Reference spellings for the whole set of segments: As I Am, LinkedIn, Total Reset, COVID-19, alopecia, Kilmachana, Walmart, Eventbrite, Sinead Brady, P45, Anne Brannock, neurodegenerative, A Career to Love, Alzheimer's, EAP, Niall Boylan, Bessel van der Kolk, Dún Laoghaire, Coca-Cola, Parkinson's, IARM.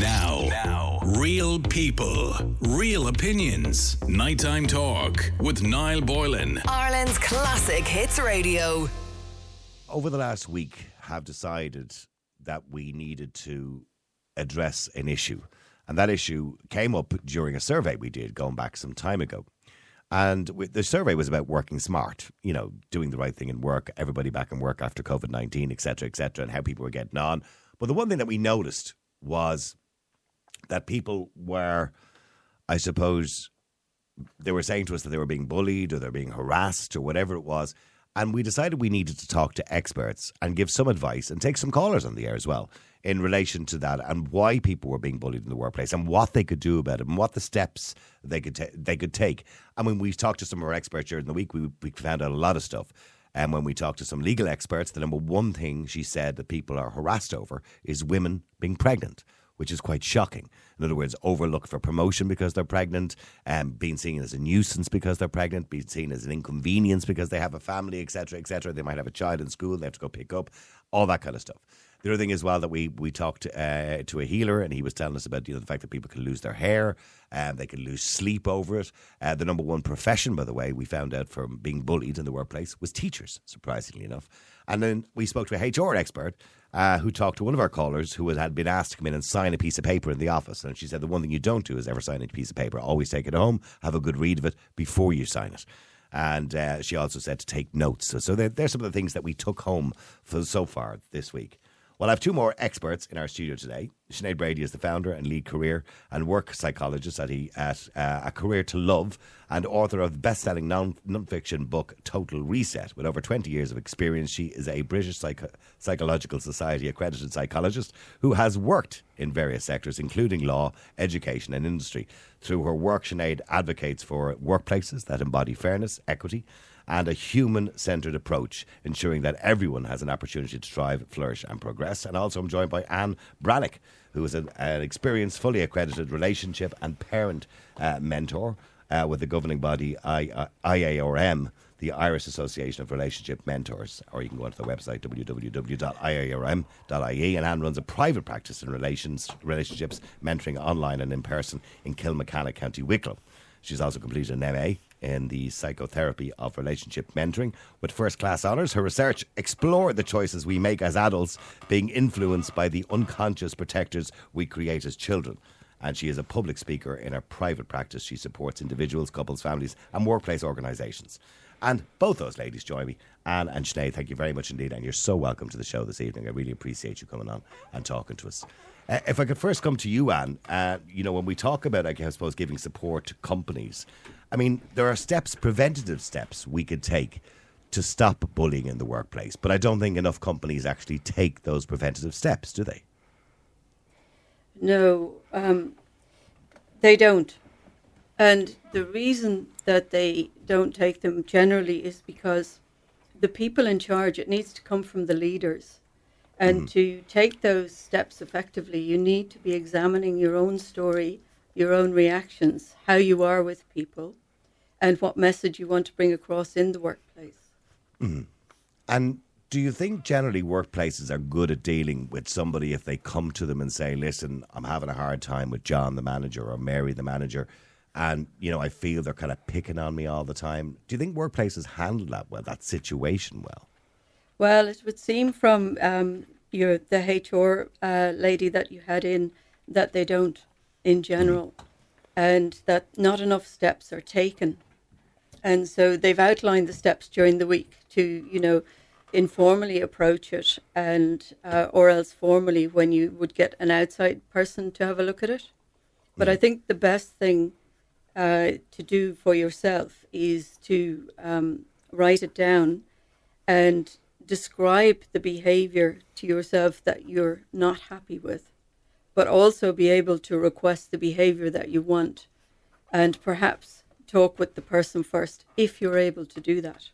Now, real people, real opinions. Nighttime Talk with Niall Boylan. Ireland's classic hits radio. Over the last week, have decided that we needed to address an issue. And that issue came up during a survey we did going back some time ago. And the survey was about working smart, you know, doing the right thing in work, everybody back in work after COVID-19, et cetera, and how people were getting on. But the one thing that we noticed was that people were, I suppose, they were saying to us that they were being bullied or they're being harassed or whatever it was. And we decided we needed to talk to experts and give some advice and take some callers on the air as well in relation to that and why people were being bullied in the workplace and what they could do about it and what the steps they could take. And when we talked to some of our experts during the week, we found out a lot of stuff. And when we talked to some legal experts, the number one thing she said that people are harassed over is women being pregnant, which is quite shocking. In other words, overlooked for promotion because they're pregnant, being seen as a nuisance because they're pregnant, being seen as an inconvenience because they have a family, etc., etc. They might have a child in school they have to go pick up, all that kind of stuff. The other thing as well that we talked to a healer, and he was telling us about, you know, the fact that people can lose their hair, they can lose sleep over it. The number one profession, by the way, we found out from being bullied in the workplace was teachers, surprisingly enough. And then we spoke to a HR expert who talked to one of our callers who had been asked to come in and sign a piece of paper in the office. And she said the one thing you don't do is ever sign a piece of paper. Always take it home, have a good read of it before you sign it. And she also said to take notes. So there's some of the things that we took home for so far this week. Well, I have two more experts in our studio today. Sinead Brady is the founder and lead career and work psychologist at A Career to Love and author of the best-selling non-fiction book Total Reset. With over 20 years of experience, she is a British Psychological Society accredited psychologist who has worked in various sectors, including law, education and industry. Through her work, Sinead advocates for workplaces that embody fairness, equity and a human-centred approach, ensuring that everyone has an opportunity to thrive, flourish and progress. And also I'm joined by Anne Brannock, who is an experienced, fully accredited relationship and parent mentor with the governing body IARM, the Irish Association of Relationship Mentors. Or you can go onto the website, www.iarm.ie. And Anne runs a private practice in relationships, mentoring online and in person in Kilmachana, County Wicklow. She's also completed an MA in the psychotherapy of relationship mentoring with first-class honours. Her research explored the choices we make as adults being influenced by the unconscious protectors we create as children. And she is a public speaker in her private practice. She supports individuals, couples, families and workplace organisations. And both those ladies join me. Anne and Sinead, thank you very much indeed. And you're so welcome to the show this evening. I really appreciate you coming on and talking to us. If I could first come to you, Anne, you know, when we talk about, I suppose, giving support to companies, I mean, there are steps, preventative steps we could take to stop bullying in the workplace. But I don't think enough companies actually take those preventative steps, do they? No, they don't. And the reason that they don't take them generally is because the people in charge, it needs to come from the leaders. And to take those steps effectively, you need to be examining your own story, your own reactions, how you are with people, and what message you want to bring across in the workplace. Mm-hmm. And do you think generally workplaces are good at dealing with somebody if they come to them and say, listen, I'm having a hard time with John, the manager, or Mary, the manager, and, you know, I feel they're kind of picking on me all the time. Do you think workplaces handle that well, that situation well? Well, it would seem from the HR lady that you had in that they don't in general, and that not enough steps are taken. And so they've outlined the steps during the week to, you know, informally approach it and or else formally when you would get an outside person to have a look at it. But I think the best thing to do for yourself is to write it down and describe the behavior to yourself that you're not happy with, but also be able to request the behavior that you want and perhaps talk with the person first if you're able to do that.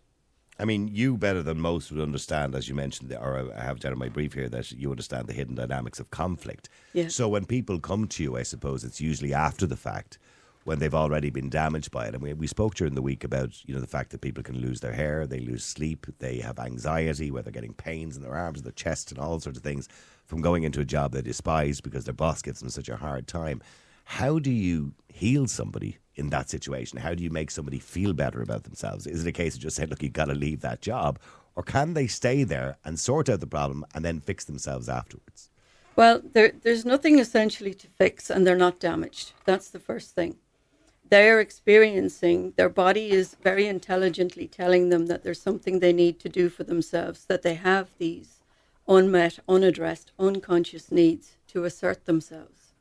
I mean, you better than most would understand, as you mentioned, or I have down in my brief here, that you understand the hidden dynamics of conflict. Yeah. So when people come to you, I suppose it's usually after the fact when they've already been damaged by it. And we spoke during the week about, you know, the fact that people can lose their hair, they lose sleep, they have anxiety where they're getting pains in their arms, their chest and all sorts of things from going into a job they despise because their boss gives them such a hard time. How do you heal somebody in that situation? How do you make somebody feel better about themselves? Is it a case of just saying, look, you've got to leave that job? Or can they stay there and sort out the problem and then fix themselves afterwards? Well, there's nothing essentially to fix, and they're not damaged. That's the first thing. They're experiencing, their body is very intelligently telling them that there's something they need to do for themselves, that they have these unmet, unaddressed, unconscious needs to assert themselves.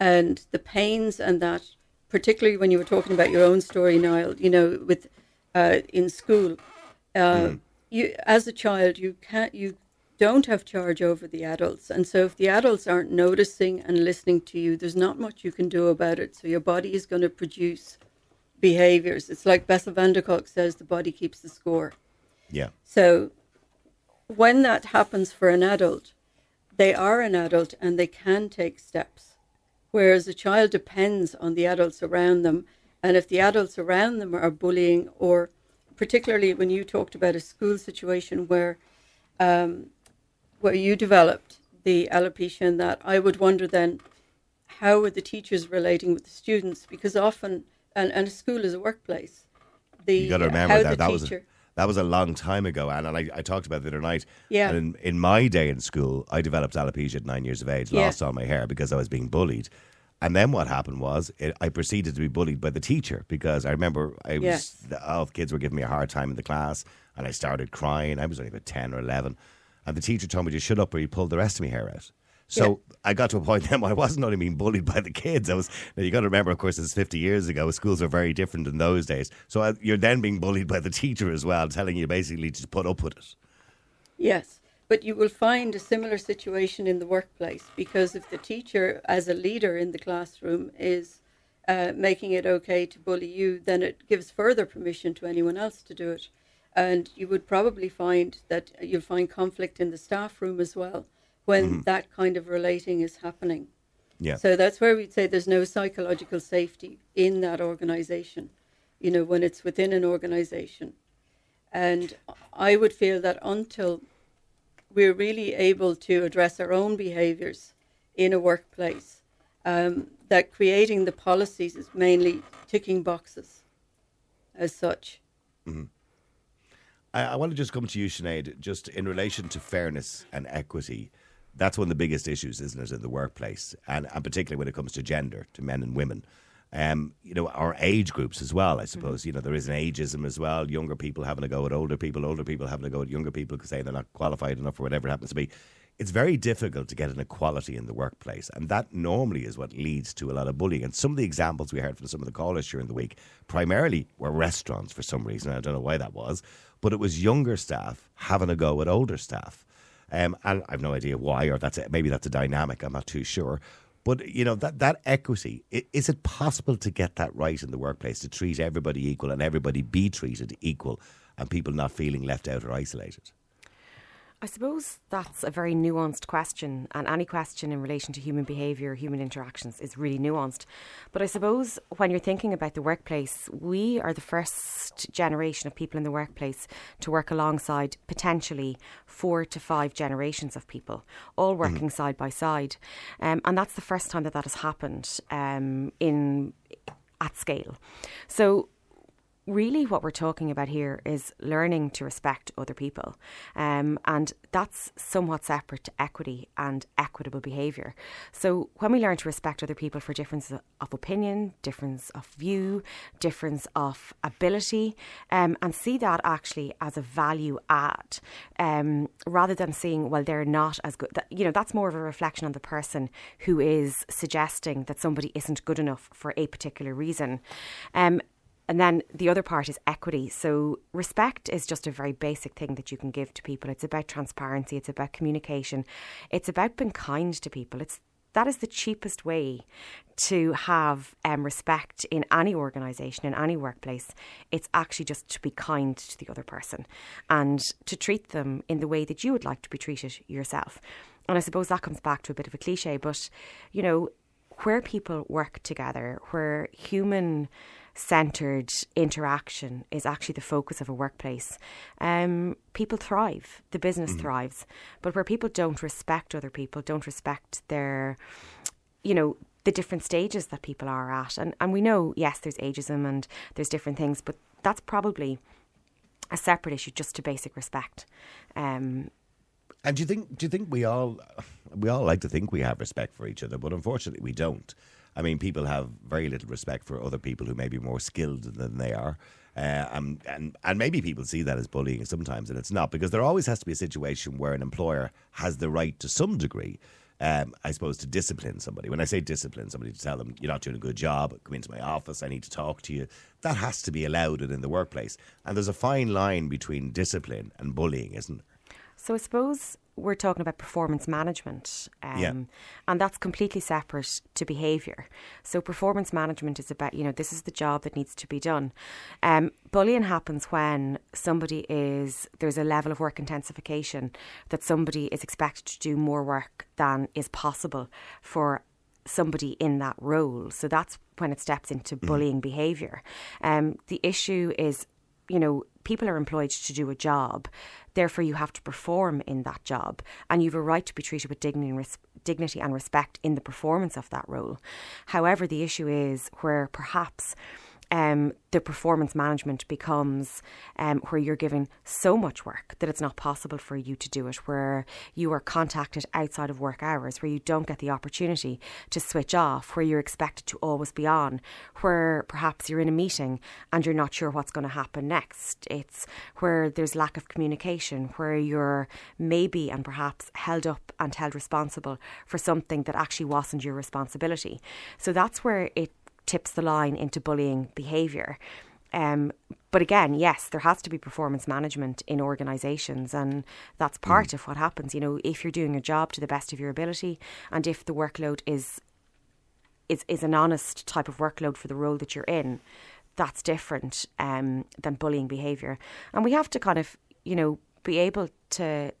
And the pains and that, particularly when you were talking about your own story, Niall, you know, with in school, you as a child, you don't have charge over the adults. And so if the adults aren't noticing and listening to you, there's not much you can do about it. So your body is going to produce behaviors. It's like Bessel van der Kolk says, the body keeps the score. Yeah. So when that happens for an adult, they are an adult and they can take steps. Whereas a child depends on the adults around them. And if the adults around them are bullying, or particularly when you talked about a school situation where you developed the alopecia and that, I would wonder then, how were the teachers relating with the students? Because often, and a school is a workplace. You've got to remember that was a long time ago, Anne, and I talked about it the other night. Yeah. And in my day in school, I developed alopecia at 9 years of age, lost all my hair because I was being bullied. And then what happened was I proceeded to be bullied by the teacher, because I remember the kids were giving me a hard time in the class and I started crying. I was only about 10 or 11. And the teacher told me to shut up or he pulled the rest of my hair out. So I got to a point then where I wasn't only being bullied by the kids. Now you got to remember, of course, it's 50 years ago. Schools are very different in those days. So you're then being bullied by the teacher as well, telling you basically to put up with it. Yes, but you will find a similar situation in the workplace, because if the teacher, as a leader in the classroom, is making it okay to bully you, then it gives further permission to anyone else to do it. And you would probably find that you'll find conflict in the staff room as well when that kind of relating is happening. Yeah. So that's where we'd say there's no psychological safety in that organization, you know, when it's within an organization. And I would feel that until we're really able to address our own behaviors in a workplace, that creating the policies is mainly ticking boxes as such. Mm-hmm. I want to just come to you, Sinead, just in relation to fairness and equity. That's one of the biggest issues, isn't it, in the workplace, and particularly when it comes to gender, to men and women. You know, our age groups as well, I suppose. Mm-hmm. You know, there is an ageism as well, younger people having a go at older people having a go at younger people because they're not qualified enough or whatever it happens to be. It's very difficult to get an equality in the workplace, and that normally is what leads to a lot of bullying. And some of the examples we heard from some of the callers during the week primarily were restaurants for some reason. I don't know why that was, but it was younger staff having a go at older staff. And I've no idea why, or maybe that's a dynamic, I'm not too sure. But, you know, that equity, is it possible to get that right in the workplace, to treat everybody equal and everybody be treated equal and people not feeling left out or isolated? I suppose that's a very nuanced question, and any question in relation to human behaviour, human interactions is really nuanced. But I suppose when you're thinking about the workplace, we are the first generation of people in the workplace to work alongside potentially 4 to 5 generations of people, all working side by side. And that's the first time that has happened at scale. So really what we're talking about here is learning to respect other people. And that's somewhat separate to equity and equitable behaviour. So when we learn to respect other people for difference of opinion, difference of view, difference of ability, and see that actually as a value add, rather than seeing, well, they're not as good. You know, that's more of a reflection on the person who is suggesting that somebody isn't good enough for a particular reason. And then the other part is equity. So respect is just a very basic thing that you can give to people. It's about transparency. It's about communication. It's about being kind to people. That is the cheapest way to have respect in any organisation, in any workplace. It's actually just to be kind to the other person and to treat them in the way that you would like to be treated yourself. And I suppose that comes back to a bit of a cliche, but, you know, where people work together, where human-centred interaction is actually the focus of a workplace, people thrive, the business thrives. But where people don't respect other people, don't respect their, you know, the different stages that people are at. And we know, yes, there's ageism and there's different things, but that's probably a separate issue, just to basic respect. And do you think we all like to think we have respect for each other, but unfortunately we don't. I mean, people have very little respect for other people who may be more skilled than they are. And maybe people see that as bullying sometimes, and it's not, because there always has to be a situation where an employer has the right to some degree, I suppose, to discipline somebody. When I say discipline somebody, to tell them, you're not doing a good job, come into my office, I need to talk to you. That has to be allowed in the workplace. And there's a fine line between discipline and bullying, isn't there? So I suppose we're talking about performance management, and that's completely separate to behaviour. So performance management is about, you know, this is the job that needs to be done. Bullying happens when there's a level of work intensification, that somebody is expected to do more work than is possible for somebody in that role. So that's when it steps into bullying behaviour. The issue is, you know, people are employed to do a job, therefore you have to perform in that job, and you have a right to be treated with dignity and respect in the performance of that role. However, the issue is where perhaps the performance management becomes where you're given so much work that it's not possible for you to do it, where you are contacted outside of work hours, where you don't get the opportunity to switch off, where you're expected to always be on, where perhaps you're in a meeting and you're not sure what's going to happen next. It's where there's lack of communication, where you're maybe and perhaps held up and held responsible for something that actually wasn't your responsibility. So that's where it tips the line into bullying behaviour. But again, yes, there has to be performance management in organisations, and that's part of what happens. You know, if you're doing your job to the best of your ability, and if the workload is an honest type of workload for the role that you're in, that's different than bullying behaviour. And we have to kind of, you know, be able to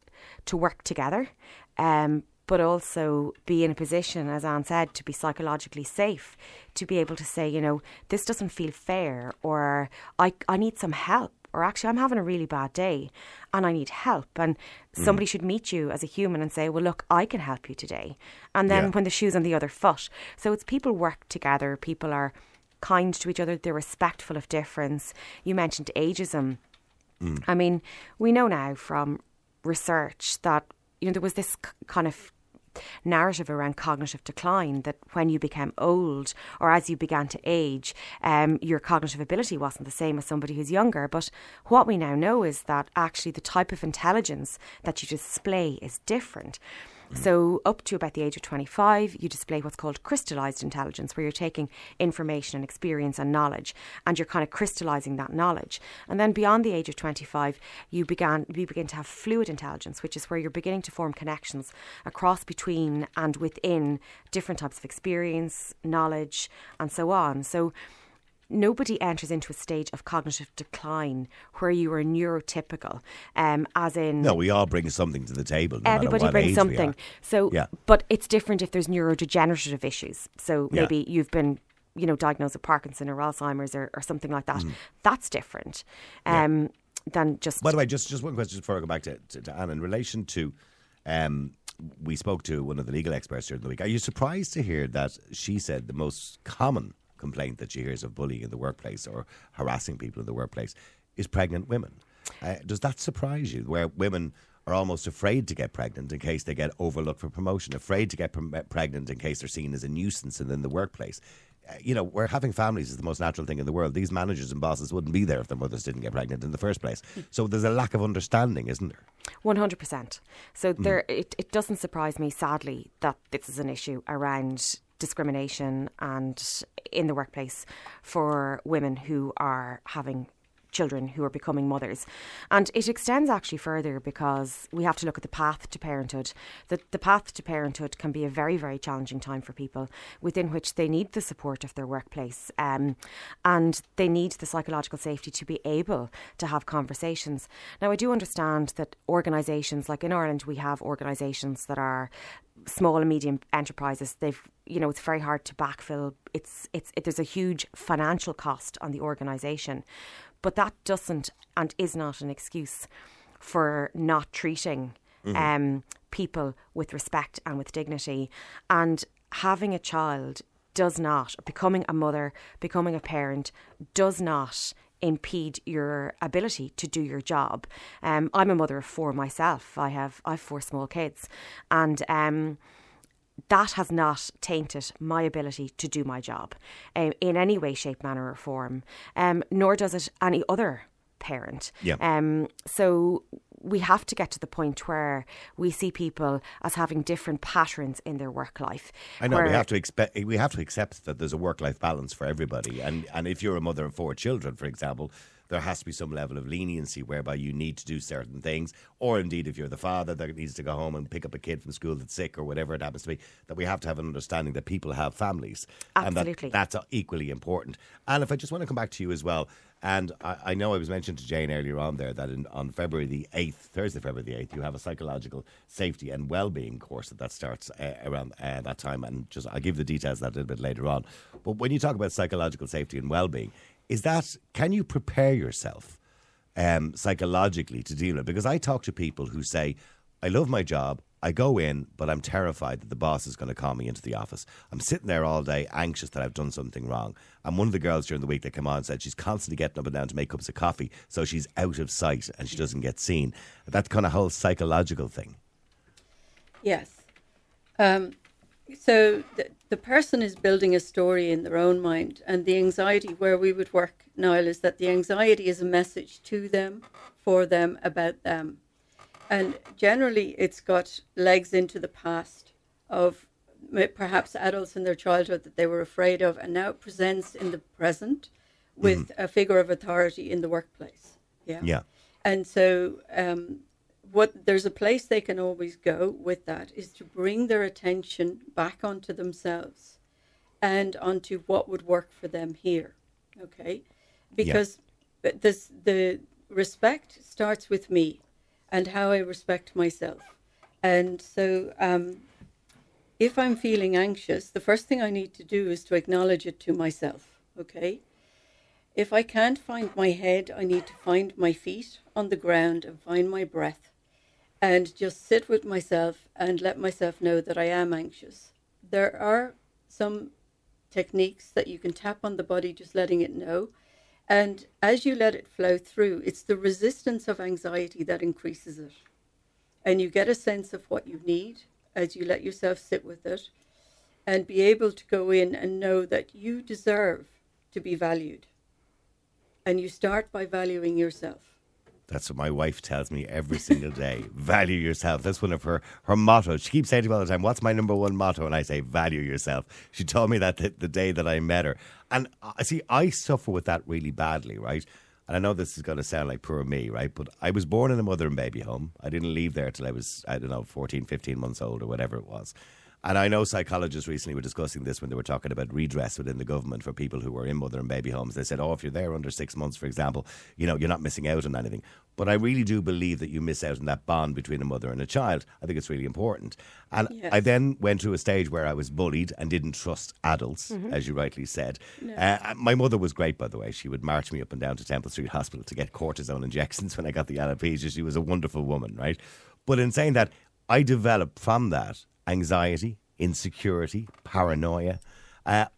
work together, but also be in a position, as Anne said, to be psychologically safe, to be able to say, you know, this doesn't feel fair, or I need some help, or actually I'm having a really bad day and I need help. And somebody should meet you as a human and say, well, look, I can help you today. And then when the shoe's on the other foot. So it's people work together, people are kind to each other, they're respectful of difference. You mentioned ageism. I mean, we know now from research that, you know, there was this kind of narrative around cognitive decline, that when you became old or as you began to age, your cognitive ability wasn't the same as somebody who's younger. But what we now know is that actually the type of intelligence that you display is different. So up to about the age of 25, you display what's called crystallised intelligence, where you're taking information and experience and knowledge, and you're kind of crystallising that knowledge. And then beyond the age of 25, you begin to have fluid intelligence, which is where you're beginning to form connections across, between and within different types of experience, knowledge and so on. So nobody enters into a stage of cognitive decline where you are neurotypical, as in... No, we all bring something to the table. No, everybody brings something. So, but it's different if there's neurodegenerative issues. So maybe you've been, you know, diagnosed with Parkinson's or Alzheimer's or something like that. That's different than just... By the way, just one question before I go back to Anne. In relation to... we spoke to one of the legal experts during the week. Are you surprised to hear that she said the most common complaint that she hears of bullying in the workplace or harassing people in the workplace is pregnant women? Does that surprise you, where women are almost afraid to get pregnant in case they get overlooked for promotion, afraid to get pregnant in case they're seen as a nuisance in the workplace? You know, where having families is the most natural thing in the world. These managers and bosses wouldn't be there if their mothers didn't get pregnant in the first place. So there's a lack of understanding, isn't there? 100%. So there, it doesn't surprise me, sadly, that this is an issue around discrimination and in the workplace for women who are having children who are becoming mothers. And it extends actually further, because we have to look at the path to parenthood. The path to parenthood can be a very, very challenging time for people, within which they need the support of their workplace, and they need the psychological safety to be able to have conversations. Now, I do understand that organisations, like in Ireland, we have organisations that are small and medium enterprises. They've, you know, it's very hard to backfill. There's a huge financial cost on the organisation. But that doesn't and is not an excuse for not treating people with respect and with dignity. And having a child does not, becoming a mother, becoming a parent, does not impede your ability to do your job. I'm a mother of four myself. I have four small kids, and that has not tainted my ability to do my job in any way, shape, manner or form, nor does it any other parent. Yeah. So we have to get to the point where we see people as having different patterns in their work life. I know we have to accept that there's a work-life balance for everybody. And if you're a mother of four children, for example, there has to be some level of leniency whereby you need to do certain things, or indeed if you're the father that needs to go home and pick up a kid from school that's sick or whatever it happens to be, that we have to have an understanding that people have families. Absolutely. And that's equally important. And if I just want to come back to you as well, and I know I was mentioned to Jane earlier on there that on February the 8th, Thursday, February the 8th, you have a psychological safety and wellbeing course that starts around that time. And just I'll give the details of that a little bit later on. But when you talk about psychological safety and wellbeing, is that, can you prepare yourself psychologically to deal with it? Because I talk to people who say, I love my job, I go in, but I'm terrified that the boss is going to call me into the office. I'm sitting there all day anxious that I've done something wrong. And one of the girls during the week that came on said she's constantly getting up and down to make cups of coffee, so she's out of sight and she doesn't get seen. That kind of whole psychological thing. Yes. So the person is building a story in their own mind, and the anxiety, where we would work, Niall, is that the anxiety is a message to them, for them, about them. And generally, it's got legs into the past of perhaps adults in their childhood that they were afraid of, and now it presents in the present with a figure of authority in the workplace. Yeah. And so there's a place they can always go with that is to bring their attention back onto themselves and onto what would work for them here. Okay? Because the respect starts with me, and how I respect myself. And so if I'm feeling anxious, the first thing I need to do is to acknowledge it to myself, okay? If I can't find my head, I need to find my feet on the ground and find my breath and just sit with myself and let myself know that I am anxious. There are some techniques that you can tap on the body, just letting it know. And as you let it flow through, it's the resistance of anxiety that increases it. And you get a sense of what you need as you let yourself sit with it and be able to go in and know that you deserve to be valued. And you start by valuing yourself. That's what my wife tells me every single day. Value yourself. That's one of her mottos. She keeps saying to me all the time, what's my number one motto? And I say, value yourself. She told me that the day that I met her. And I suffer with that really badly, right? And I know this is going to sound like poor me, right? But I was born in a mother and baby home. I didn't leave there till I was, 14, 15 months old or whatever it was. And I know psychologists recently were discussing this when they were talking about redress within the government for people who were in mother and baby homes. They said, if you're there under 6 months, for example, you're not missing out on anything. But I really do believe that you miss out on that bond between a mother and a child. I think it's really important. And yes. I then went to a stage where I was bullied and didn't trust adults, as you rightly said. No. My mother was great, by the way. She would march me up and down to Temple Street Hospital to get cortisone injections when I got the alopecia. She was a wonderful woman, right? But in saying that, I developed from that anxiety, insecurity, paranoia,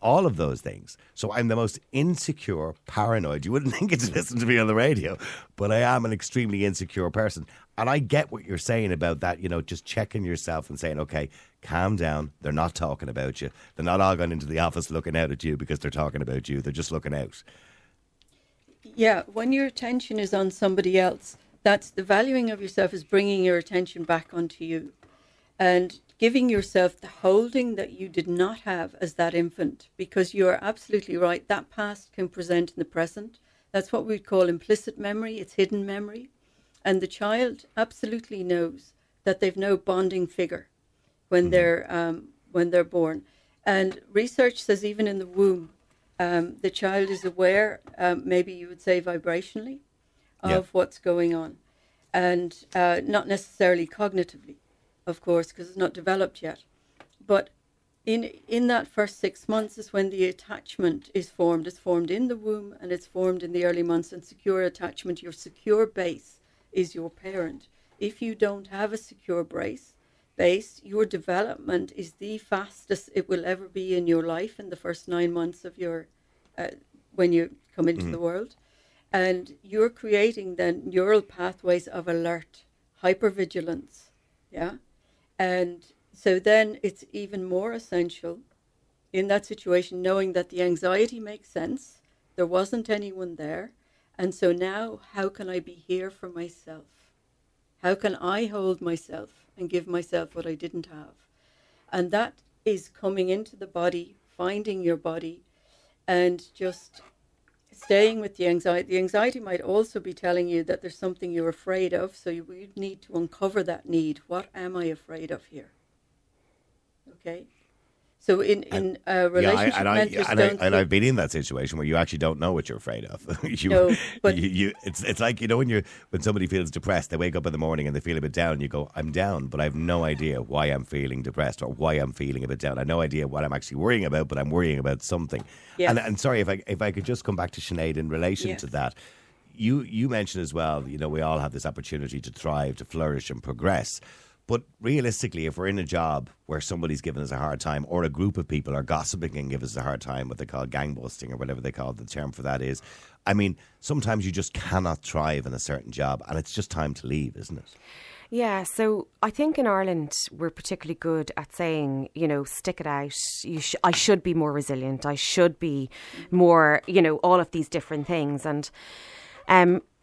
all of those things. So I'm the most insecure, paranoid. You wouldn't think it to listen to me on the radio, but I am an extremely insecure person. And I get what you're saying about that, just checking yourself and saying, okay, calm down. They're not talking about you. They're not all going into the office looking out at you because they're talking about you. They're just looking out. Yeah, when your attention is on somebody else, that's the valuing of yourself is bringing your attention back onto you. And giving yourself the holding that you did not have as that infant, because you are absolutely right. That past can present in the present. That's what we'd call implicit memory. It's hidden memory. And the child absolutely knows that they've no bonding figure when they're born. And research says even in the womb, the child is aware, maybe you would say vibrationally, of what's going on. And not necessarily cognitively, of course, because it's not developed yet. But in that first 6 months is when the attachment is formed. It's formed in the womb and it's formed in the early months. And secure attachment, your secure base is your parent. If you don't have a secure base, your development is the fastest it will ever be in your life in the first 9 months of your when you come into the world. And you're creating then neural pathways of alert, hypervigilance, and so then it's even more essential in that situation, knowing that the anxiety makes sense, there wasn't anyone there, and so now how can I be here for myself? How can I hold myself and give myself what I didn't have? And that is coming into the body, finding your body, and just staying with the anxiety. The anxiety might also be telling you that there's something you're afraid of, so you need to uncover that need. What am I afraid of here? Okay? So in a relationship, and I've been in that situation where you actually don't know what you're afraid of. It's like, you know, when somebody feels depressed, they wake up in the morning and they feel a bit down. You go, I'm down, but I have no idea why I'm feeling depressed or why I'm feeling a bit down. I have no idea what I'm actually worrying about, but I'm worrying about something. Yes. And sorry if I could just come back to Sinead in relation to that. You mentioned as well, you know, we all have this opportunity to thrive, to flourish, and progress. But realistically, if we're in a job where somebody's giving us a hard time, or a group of people are gossiping and give us a hard time, what they call gangbusting or whatever they call the term for that is, I mean, sometimes you just cannot thrive in a certain job and it's just time to leave, isn't it? Yeah, so I think in Ireland we're particularly good at saying, you know, stick it out. I should be more resilient. I should be more, you know, all of these different things. And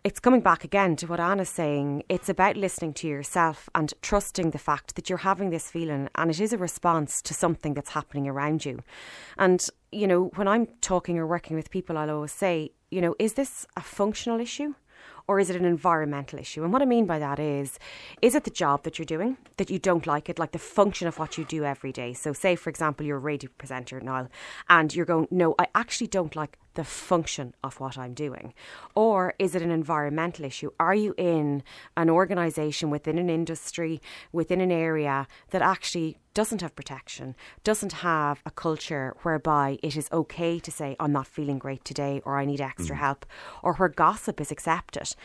it's coming back again to what Anna's saying. It's about listening to yourself and trusting the fact that you're having this feeling and it is a response to something that's happening around you. And, you know, when I'm talking or working with people, I'll always say, you know, is this a functional issue or is it an environmental issue? And what I mean by that is it the job that you're doing that you don't like it, like the function of what you do every day? So say, for example, you're a radio presenter, Niall, and you're going, no, I actually don't like the function of what I'm doing. Or is it an environmental issue? Are you in an organisation, within an industry, within an area that actually doesn't have protection, doesn't have a culture whereby it is okay to say, I'm not feeling great today, or I need extra help, or where gossip is accepted?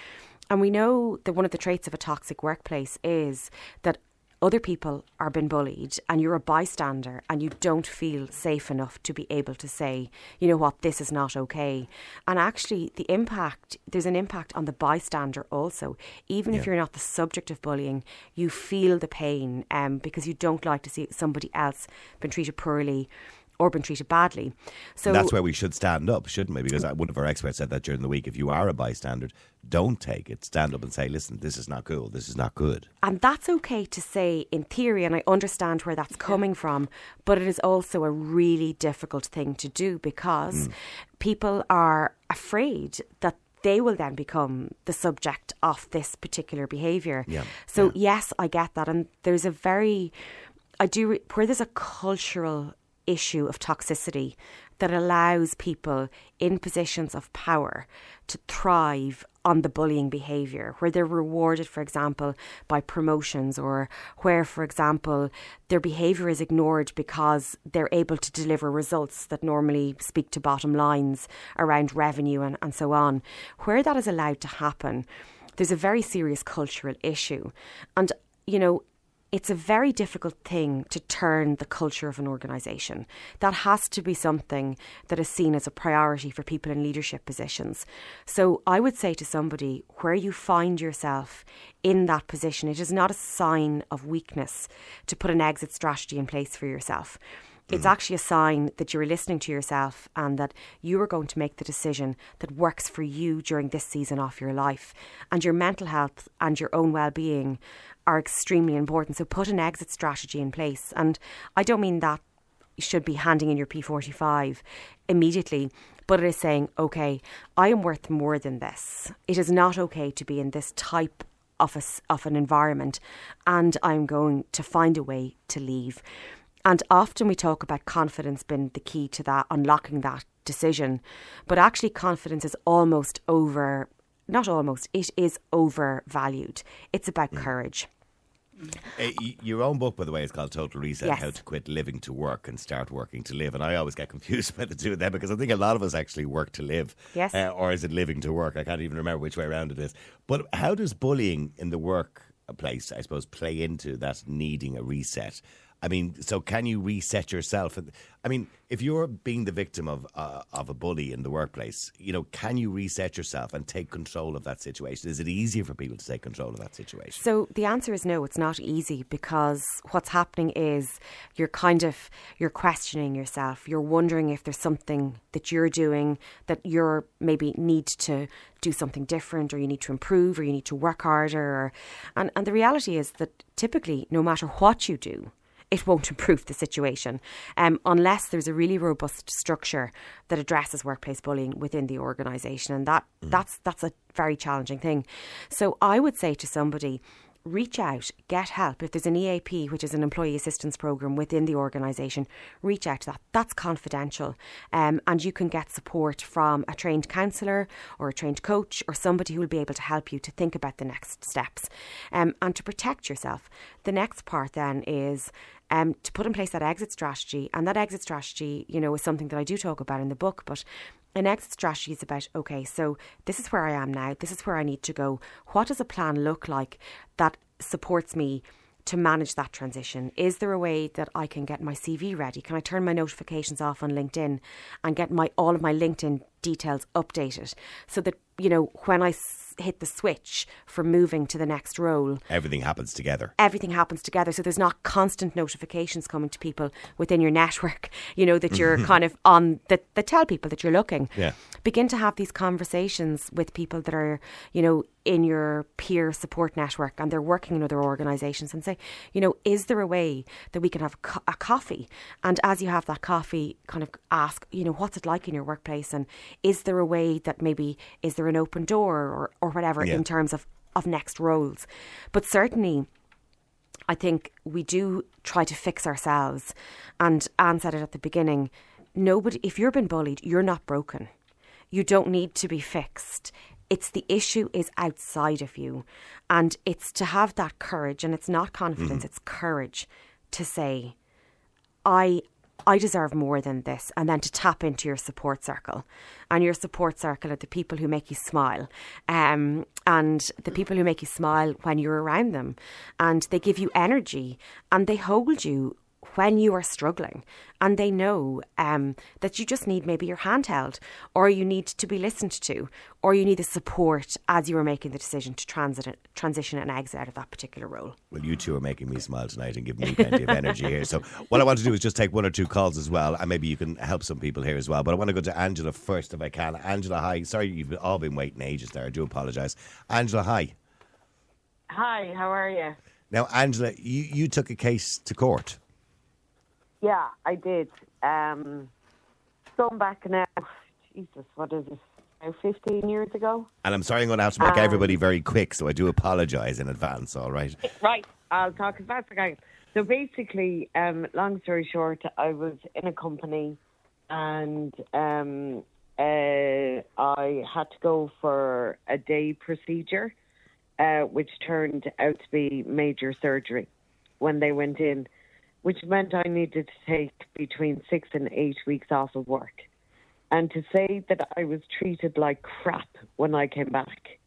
And we know that one of the traits of a toxic workplace is that other people are being bullied and you're a bystander and you don't feel safe enough to be able to say, you know what, this is not okay. And actually there's an impact on the bystander also. Even if you're not the subject of bullying, you feel the pain because you don't like to see somebody else been treated poorly or been treated badly. So and that's where we should stand up, shouldn't we? Because one of our experts said that during the week, if you are a bystander, don't take it. Stand up and say, listen, this is not cool, this is not good. And that's okay to say in theory, and I understand where that's coming from, but it is also a really difficult thing to do because people are afraid that they will then become the subject of this particular behaviour. Yeah. So yes, I get that. And there's where there's a cultural issue of toxicity that allows people in positions of power to thrive on the bullying behaviour, where they're rewarded, for example, by promotions, or where, for example, their behaviour is ignored because they're able to deliver results that normally speak to bottom lines around revenue and so on. Where that is allowed to happen, there's a very serious cultural issue. And, you know, it's a very difficult thing to turn the culture of an organisation. That has to be something that is seen as a priority for people in leadership positions. So I would say to somebody, where you find yourself in that position, it is not a sign of weakness to put an exit strategy in place for yourself. It's actually a sign that you're listening to yourself and that you are going to make the decision that works for you during this season of your life. And your mental health and your own well-being are extremely important. So put an exit strategy in place. And I don't mean that you should be handing in your P45 immediately, but it is saying, okay, I am worth more than this. It is not okay to be in this type of an environment, and I'm going to find a way to leave. And often we talk about confidence being the key to that, unlocking that decision. But actually confidence is almost over, not almost, it is overvalued. It's about courage. Your own book, by the way, is called Total Reset, yes. How to Quit Living to Work and Start Working to Live. And I always get confused by the two of them, because I think a lot of us actually work to live. Yes. Or is it living to work? I can't even remember which way around it is. But how does bullying in the workplace, I suppose, play into that needing a reset? I mean, so can you reset yourself? I mean, if you're being the victim of a bully in the workplace, you know, can you reset yourself and take control of that situation? Is it easier for people to take control of that situation? So the answer is no, it's not easy, because what's happening is you're questioning yourself. You're wondering if there's something that you're doing that you're maybe need to do something different, or you need to improve, or you need to work harder. And the reality is that typically, no matter what you do, it won't improve the situation unless there's a really robust structure that addresses workplace bullying within the organisation. And that's a very challenging thing. So I would say to somebody, reach out, get help. If there's an EAP, which is an employee assistance programme within the organisation, reach out to that. That's confidential. And you can get support from a trained counsellor or a trained coach or somebody who will be able to help you to think about the next steps and to protect yourself. The next part then is to put in place that exit strategy. And that exit strategy, you know, is something that I do talk about in the book. But an exit strategy is about, okay, so this is where I am now. This is where I need to go. What does a plan look like that supports me to manage that transition? Is there a way that I can get my CV ready? Can I turn my notifications off on LinkedIn and get all of my LinkedIn details updated so that, you know, when I hit the switch for moving to the next role, everything happens together, so there's not constant notifications coming to people within your network, you know, that you're kind of on, that tell people that you're looking. Yeah. Begin to have these conversations with people that are, you know, in your peer support network and they're working in other organisations, and say, you know, is there a way that we can have a coffee? And as you have that coffee, kind of ask, you know, what's it like in your workplace, and is there a way that maybe, is there an open door or whatever, yeah, in terms of next roles? But certainly I think we do try to fix ourselves. And Anne said it at the beginning, nobody, if you're been bullied, you're not broken. You don't need to be fixed. It's the issue is outside of you. And it's to have that courage, and it's not confidence, it's courage to say, I deserve more than this, and then to tap into your support circle. And your support circle are the people who make you smile, and the people who make you smile when you're around them, and they give you energy, and they hold you when you are struggling, and they know that you just need maybe your hand held, or you need to be listened to, or you need the support as you are making the decision to transition and exit out of that particular role. Well, you two are making me smile tonight and giving me plenty of energy here. So what I want to do is just take one or two calls as well, and maybe you can help some people here as well. But I want to go to Angela first if I can. Angela, hi. Sorry, you've all been waiting ages there. I do apologise. Angela, hi. Hi, how are you? Now, Angela, you took a case to court. Yeah, I did. Going back now, Jesus, what is it? 15 years ago. And I'm sorry, I'm going to have to make everybody very quick, so I do apologise in advance, all right? Right, I'll talk as fast as I can. So basically, long story short, I was in a company and I had to go for a day procedure, which turned out to be major surgery when they went in, which meant I needed to take between 6 and 8 weeks off of work. And to say that I was treated like crap when I came back,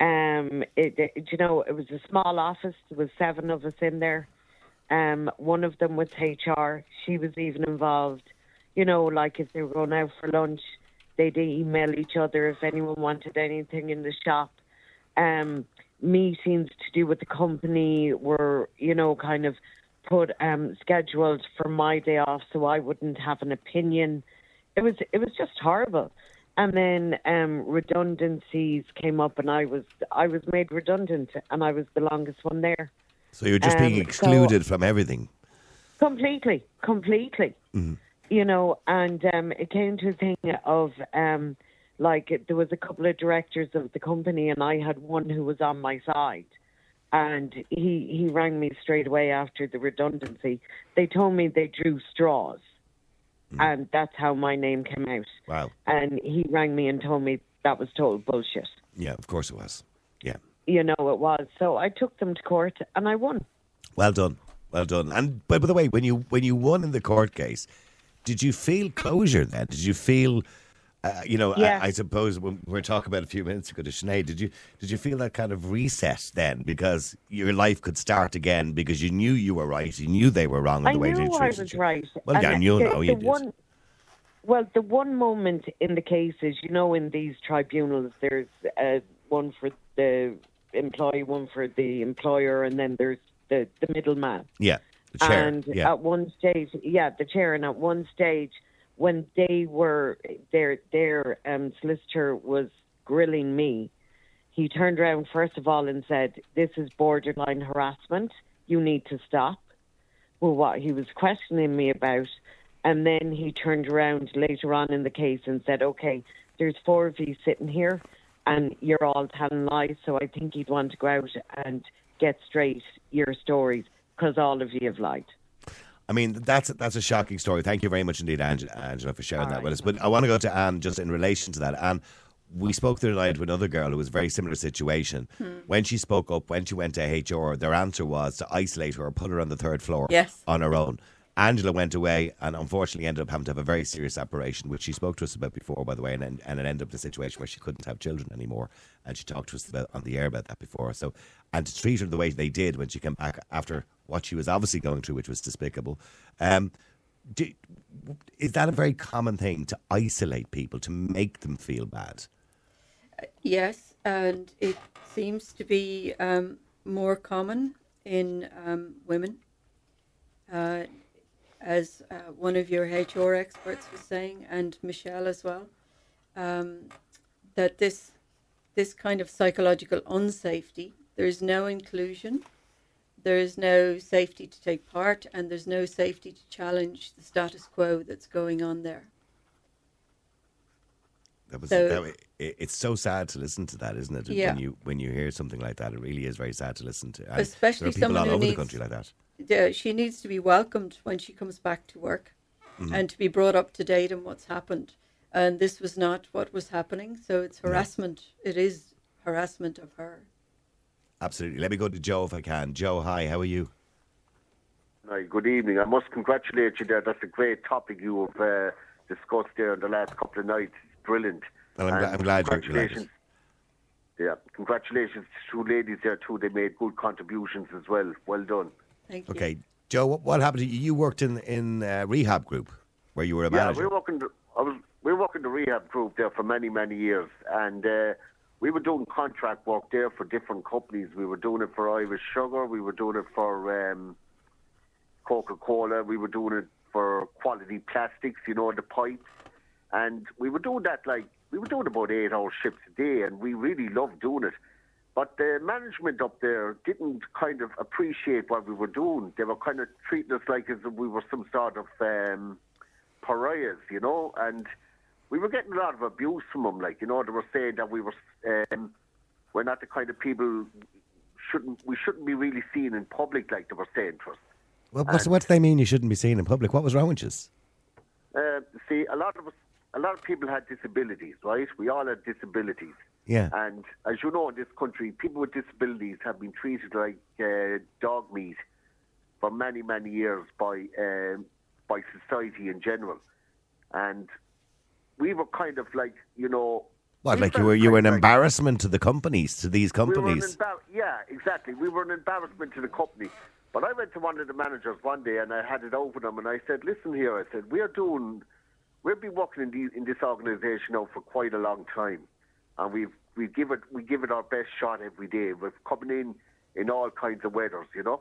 you know, it was a small office. There was 7 of us in there. One of them was HR. She was even involved. You know, like if they were going out for lunch, they'd email each other if anyone wanted anything in the shop. Meetings to do with the company were, you know, kind of scheduled for my day off, so I wouldn't have an opinion. It was just horrible. And then redundancies came up, and I was made redundant, and I was the longest one there. So you're just being excluded from everything. Completely. you know, and it came to a thing of like there was a couple of directors of the company, and I had one who was on my side. And he rang me straight away after the redundancy. They told me they drew straws. And that's how my name came out. Wow. And he rang me and told me that was total bullshit. Yeah, of course it was. Yeah. You know, it was. So I took them to court and I won. Well done. Well done. And by the way, when you won in the court case, did you feel closure then? Did you feel... you know, yeah. I suppose when we were talking about a few minutes ago to Sinead, did you feel that kind of reset then? Because your life could start again because you knew you were right, you knew they were wrong. I knew I was right. Well, yeah, you know, you did. Well, the one moment in the cases, you know, in these tribunals, there's one for the employee, one for the employer, and then there's the middleman. Yeah, the chair. And at one stage, the chair, and at one stage, when they were, their solicitor was grilling me, he turned around first of all and said, "This is borderline harassment. You need to stop." Well, what he was questioning me about. And then he turned around later on in the case and said, "Okay, there's four of you sitting here and you're all telling lies. So I think you'd want to go out and get straight your stories because all of you have lied." I mean, that's a shocking story. Thank you very much indeed, Angela, for sharing that with us. But I want to go to Anne just in relation to that. Anne, we spoke the other night to another girl who was a very similar situation. When she spoke up, when she went to HR, their answer was to isolate her or put her on the third floor on her own. Angela went away and unfortunately ended up having to have a very serious operation, which she spoke to us about before, by the way, and it ended up in a situation where she couldn't have children anymore. And she talked to us about, on the air about that before. So, and to treat her the way they did when she came back after what she was obviously going through, which was despicable. Is that a very common thing, to isolate people, to make them feel bad? Yes, and it seems to be more common in women. As one of your HR experts was saying, and Michelle as well, that this kind of psychological unsafety, there is no inclusion, there is no safety to take part, and there's no safety to challenge the status quo that's going on there. It's so sad to listen to that, isn't it? Yeah. When you hear something like that, it really is very sad to listen to. And especially there are people someone all over the country like that. She needs to be welcomed when she comes back to work and to be brought up to date on what's happened. And this was not what was happening. So it's harassment. No. It is harassment of her. Absolutely. Let me go to Joe if I can. Joe, hi, how are you? Hi, good evening. I must congratulate you there. That's a great topic you have discussed there in the last couple of nights. Brilliant. Well, I'm glad congratulations. Yeah, congratulations to two ladies there too. They made good contributions as well. Well done. Thank you. Okay, Joe, what happened to you? You worked in rehab group where you were a manager. Yeah, we were working the rehab group there for many, many years. And we were doing contract work there for different companies. We were doing it for Irish Sugar. We were doing it for Coca-Cola. We were doing it for Quality Plastics, you know, the pipes. And we were doing that we were doing about 8-hour shifts a day, and we really loved doing it. But the management up there didn't kind of appreciate what we were doing. They were kind of treating us like as if we were some sort of pariahs, you know. And we were getting a lot of abuse from them, like, you know. They were saying that we're not the kind of people we shouldn't be really seen in public, like they were saying to us. Well, what do they mean you shouldn't be seen in public? What was wrong with us? See, a lot of people had disabilities, right? We all had disabilities. Yeah. And as you know, in this country, people with disabilities have been treated like dog meat for many, many years by society in general. And we were kind of like, you know... What, like you were an embarrassment to the companies, to these companies? Yeah, exactly. We were an embarrassment to the company. But I went to one of the managers one day and I had it over them and I said, "Listen here," I said, "we've been working in this organisation now for quite a long time. And we give it our best shot every day. We're coming in all kinds of weathers, you know."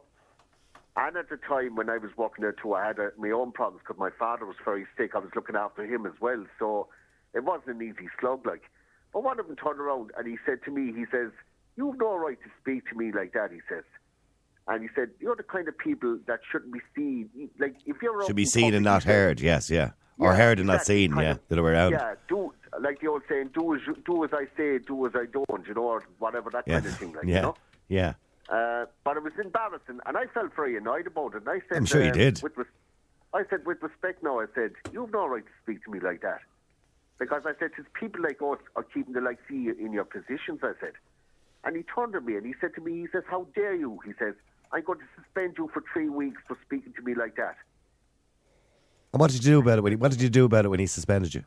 And at the time when I was working there too, I had my own problems because my father was very sick. I was looking after him as well. So it wasn't an easy slog, like. But one of them turned around and he said to me, he says, "You've no right to speak to me like that," he says. And he said, you're the kind of people that shouldn't be seen. Like, if you're should be seen and not heard, yes, yeah. Or heard and not seen, yeah, the other way around. Yeah, do, like the old saying, do as I say, do as I don't, you know, or whatever, that kind of thing, like, you know? Yeah. But it was embarrassing, and I felt very annoyed about it. And I said, I'm sure you did. I said, with respect now, I said, you've no right to speak to me like that. Because I said, it's people like us are keeping the likes of you in your positions, I said. And he turned to me and he said to me, he says, how dare you? He says, I'm going to suspend you for 3 weeks for speaking to me like that. And what did you do about it? What did you do about it when he suspended you?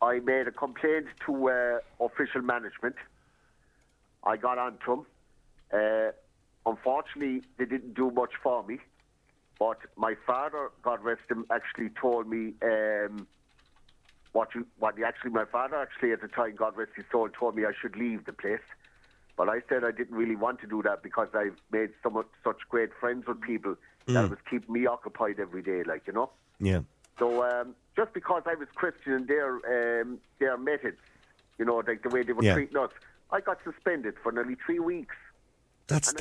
I made a complaint to official management. I got on to him. Unfortunately, they didn't do much for me. But my father, God rest him, actually told me my father actually at the time, God rest his soul, told me I should leave the place. But I said I didn't really want to do that because I've made so much, such great friends with people that was keeping me occupied every day, like, you know? Yeah. So just because I was questioning their methods, you know, like the way they were treating us, I got suspended for nearly 3 weeks. That's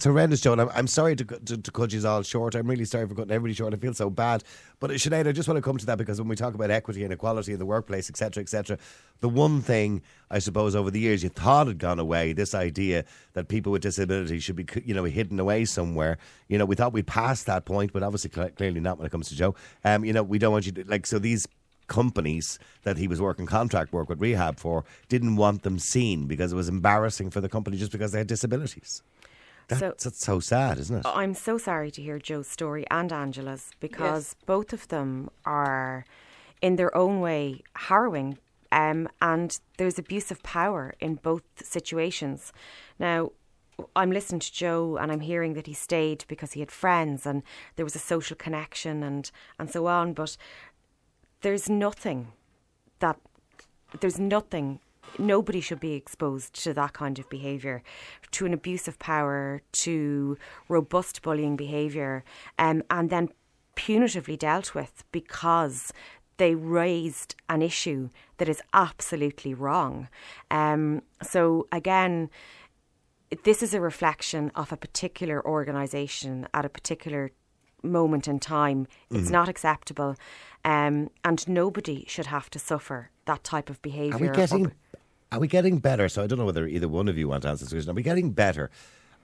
horrendous, Joan. I'm sorry to cut you all short. I'm really sorry for cutting everybody short. I feel so bad. But Sinead, I just want to come to that because when we talk about equity and equality in the workplace, et cetera, the one thing I suppose over the years you thought had gone away, this idea that people with disabilities should be, you know, hidden away somewhere. You know, we thought we'd passed that point, but obviously clearly not when it comes to Joe. You know, we don't want you to, like, so these companies that he was working contract work with rehab for didn't want them seen because it was embarrassing for the company just because they had disabilities. That's so sad, isn't it? I'm so sorry to hear Joe's story and Angela's because both of them are in their own way harrowing, and there's abuse of power in both situations. Now, I'm listening to Joe and I'm hearing that he stayed because he had friends and there was a social connection and so on, but nobody should be exposed to that kind of behaviour, to an abuse of power, to robust bullying behaviour, and then punitively dealt with because they raised an issue that is absolutely wrong. So again, this is a reflection of a particular organisation at a particular moment in time. It's not acceptable, and nobody should have to suffer that type of behaviour. Are we getting better? So I don't know whether either one of you want to answer this question. Are we getting better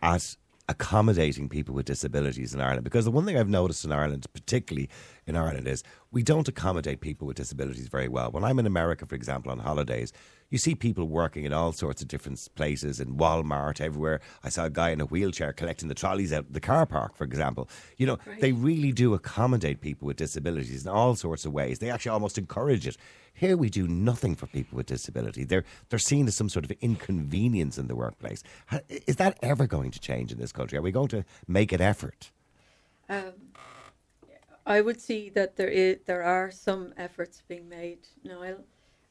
at accommodating people with disabilities in Ireland? Because the one thing I've noticed in Ireland, particularly in Ireland, is we don't accommodate people with disabilities very well. When I'm in America, for example, on holidays, you see people working in all sorts of different places, in Walmart, everywhere. I saw a guy in a wheelchair collecting the trolleys out of the car park, for example. You know, they really do accommodate people with disabilities in all sorts of ways. They actually almost encourage it. Here we do nothing for people with disability. They're seen as some sort of inconvenience in the workplace. Is that ever going to change in this country? Are we going to make an effort? I would see that there are some efforts being made, Niall.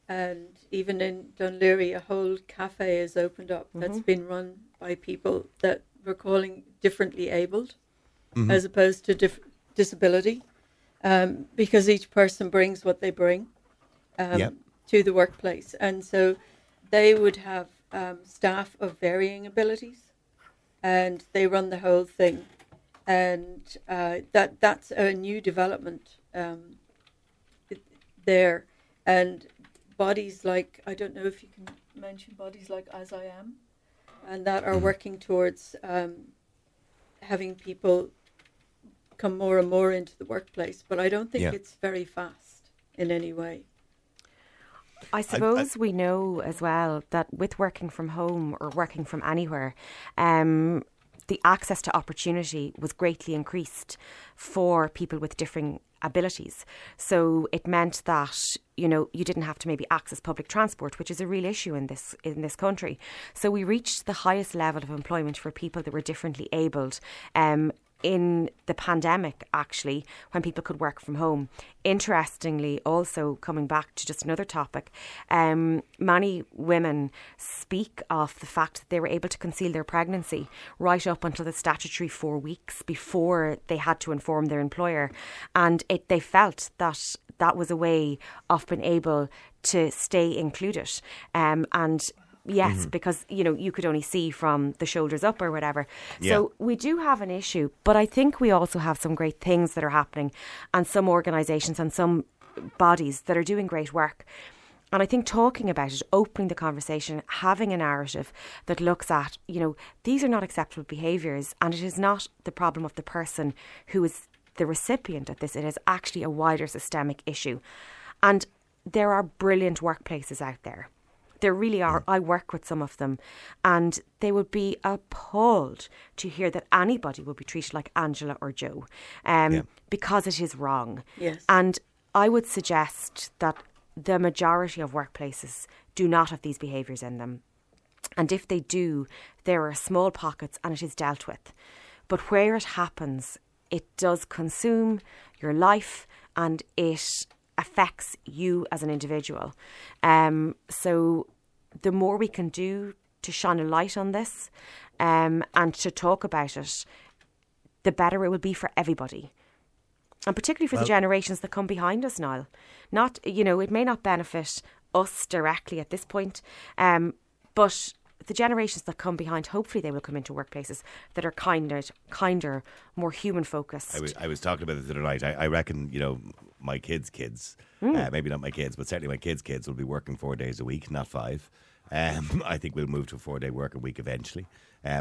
And even in Dún Laoghaire, a whole cafe is opened up that's been run by people that we're calling differently abled as opposed to disability, because each person brings what they bring to the workplace. And so they would have staff of varying abilities and they run the whole thing. And that's a new development there. And bodies like, I don't know if you can mention bodies like As I Am, and that are working towards having people come more and more into the workplace. But I don't think it's very fast in any way. I suppose we know as well that with working from home or working from anywhere, the access to opportunity was greatly increased for people with differing abilities. So it meant that, you know, you didn't have to maybe access public transport, which is a real issue in this country. So we reached the highest level of employment for people that were differently abled in the pandemic, actually, when people could work from home. Interestingly, also coming back to just another topic, many women speak of the fact that they were able to conceal their pregnancy right up until the statutory 4 weeks before they had to inform their employer. And they felt that that was a way of being able to stay included. And Yes, mm-hmm. because, you know, you could only see from the shoulders up or whatever. Yeah. So we do have an issue, but I think we also have some great things that are happening, and some organisations and some bodies that are doing great work. And I think talking about it, opening the conversation, having a narrative that looks at, you know, these are not acceptable behaviours, and it is not the problem of the person who is the recipient of this. It is actually a wider systemic issue. And there are brilliant workplaces out there. There really are. I work with some of them, and they would be appalled to hear that anybody would be treated like Angela or Joe, because it is wrong. Yes. And I would suggest that the majority of workplaces do not have these behaviours in them. And if they do, there are small pockets and it is dealt with. But where it happens, it does consume your life and it affects you as an individual. So the more we can do to shine a light on this and to talk about it, the better it will be for everybody. And particularly for the generations that come behind us, Niall. Not, you know, it may not benefit us directly at this point, but the generations that come behind, hopefully they will come into workplaces that are kinder, more human focused. I was talking about this the other night. I reckon, you know, my kids' kids, maybe not my kids, but certainly my kids' kids will be working 4 days a week, not five. I think we'll move to a 4-day working week eventually.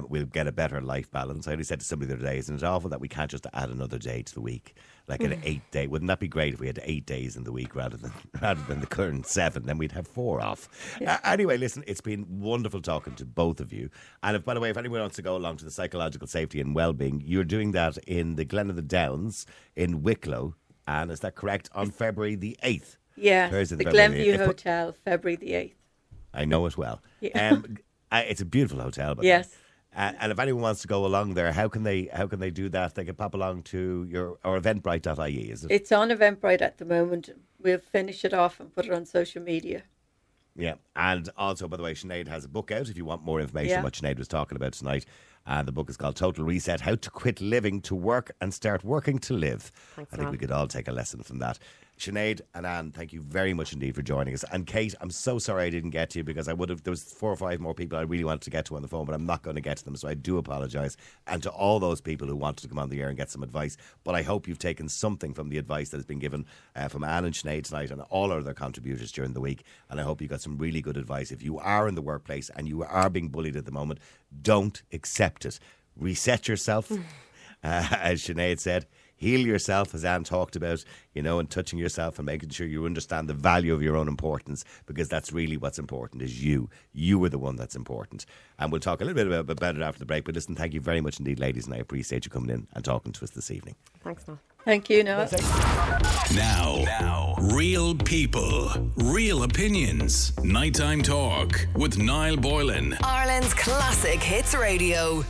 We'll get a better life balance. I only said to somebody the other day, isn't it awful that we can't just add another day to the week? Like an 8-day, wouldn't that be great if we had 8 days in the week rather than the current 7? Then we'd have 4 off. Yeah. Anyway, listen, it's been wonderful talking to both of you. And if, by the way, if anyone wants to go along to the psychological safety and wellbeing, you're doing that in the Glen of the Downs in Wicklow. And is that correct? On February the 8th? Yeah, Thursday, the Glenview Hotel, February the 8th. I know it well. Yeah. It's a beautiful hotel. By yes. And if anyone wants to go along there, how can they do that? They can pop along to our eventbrite.ie, is it? It's on Eventbrite at the moment. We'll finish it off and put it on social media. Yeah. And also, by the way, Sinead has a book out if you want more information on what Sinead was talking about tonight. And the book is called Total Reset, How to Quit Living to Work and Start Working to Live. Thanks, I think we could all take a lesson from that. Sinead and Anne, thank you very much indeed for joining us. And Kate, I'm so sorry I didn't get to you because there was 4 or 5 more people I really wanted to get to on the phone, but I'm not going to get to them, so I do apologise. And to all those people who wanted to come on the air and get some advice, but I hope you've taken something from the advice that has been given from Anne and Sinead tonight and all our other contributors during the week. And I hope you got some really good advice. If you are in the workplace and you are being bullied at the moment, don't accept it. Reset yourself, as Sinead said. Heal yourself, as Anne talked about, you know, and touching yourself and making sure you understand the value of your own importance, because that's really what's important is you. You are the one that's important. And we'll talk a little bit about it after the break. But listen, thank you very much indeed, ladies, and I appreciate you coming in and talking to us this evening. Thanks, Noel. Thank you, Noel. Now, real people, real opinions. Nighttime Talk with Niall Boylan. Ireland's Classic Hits Radio.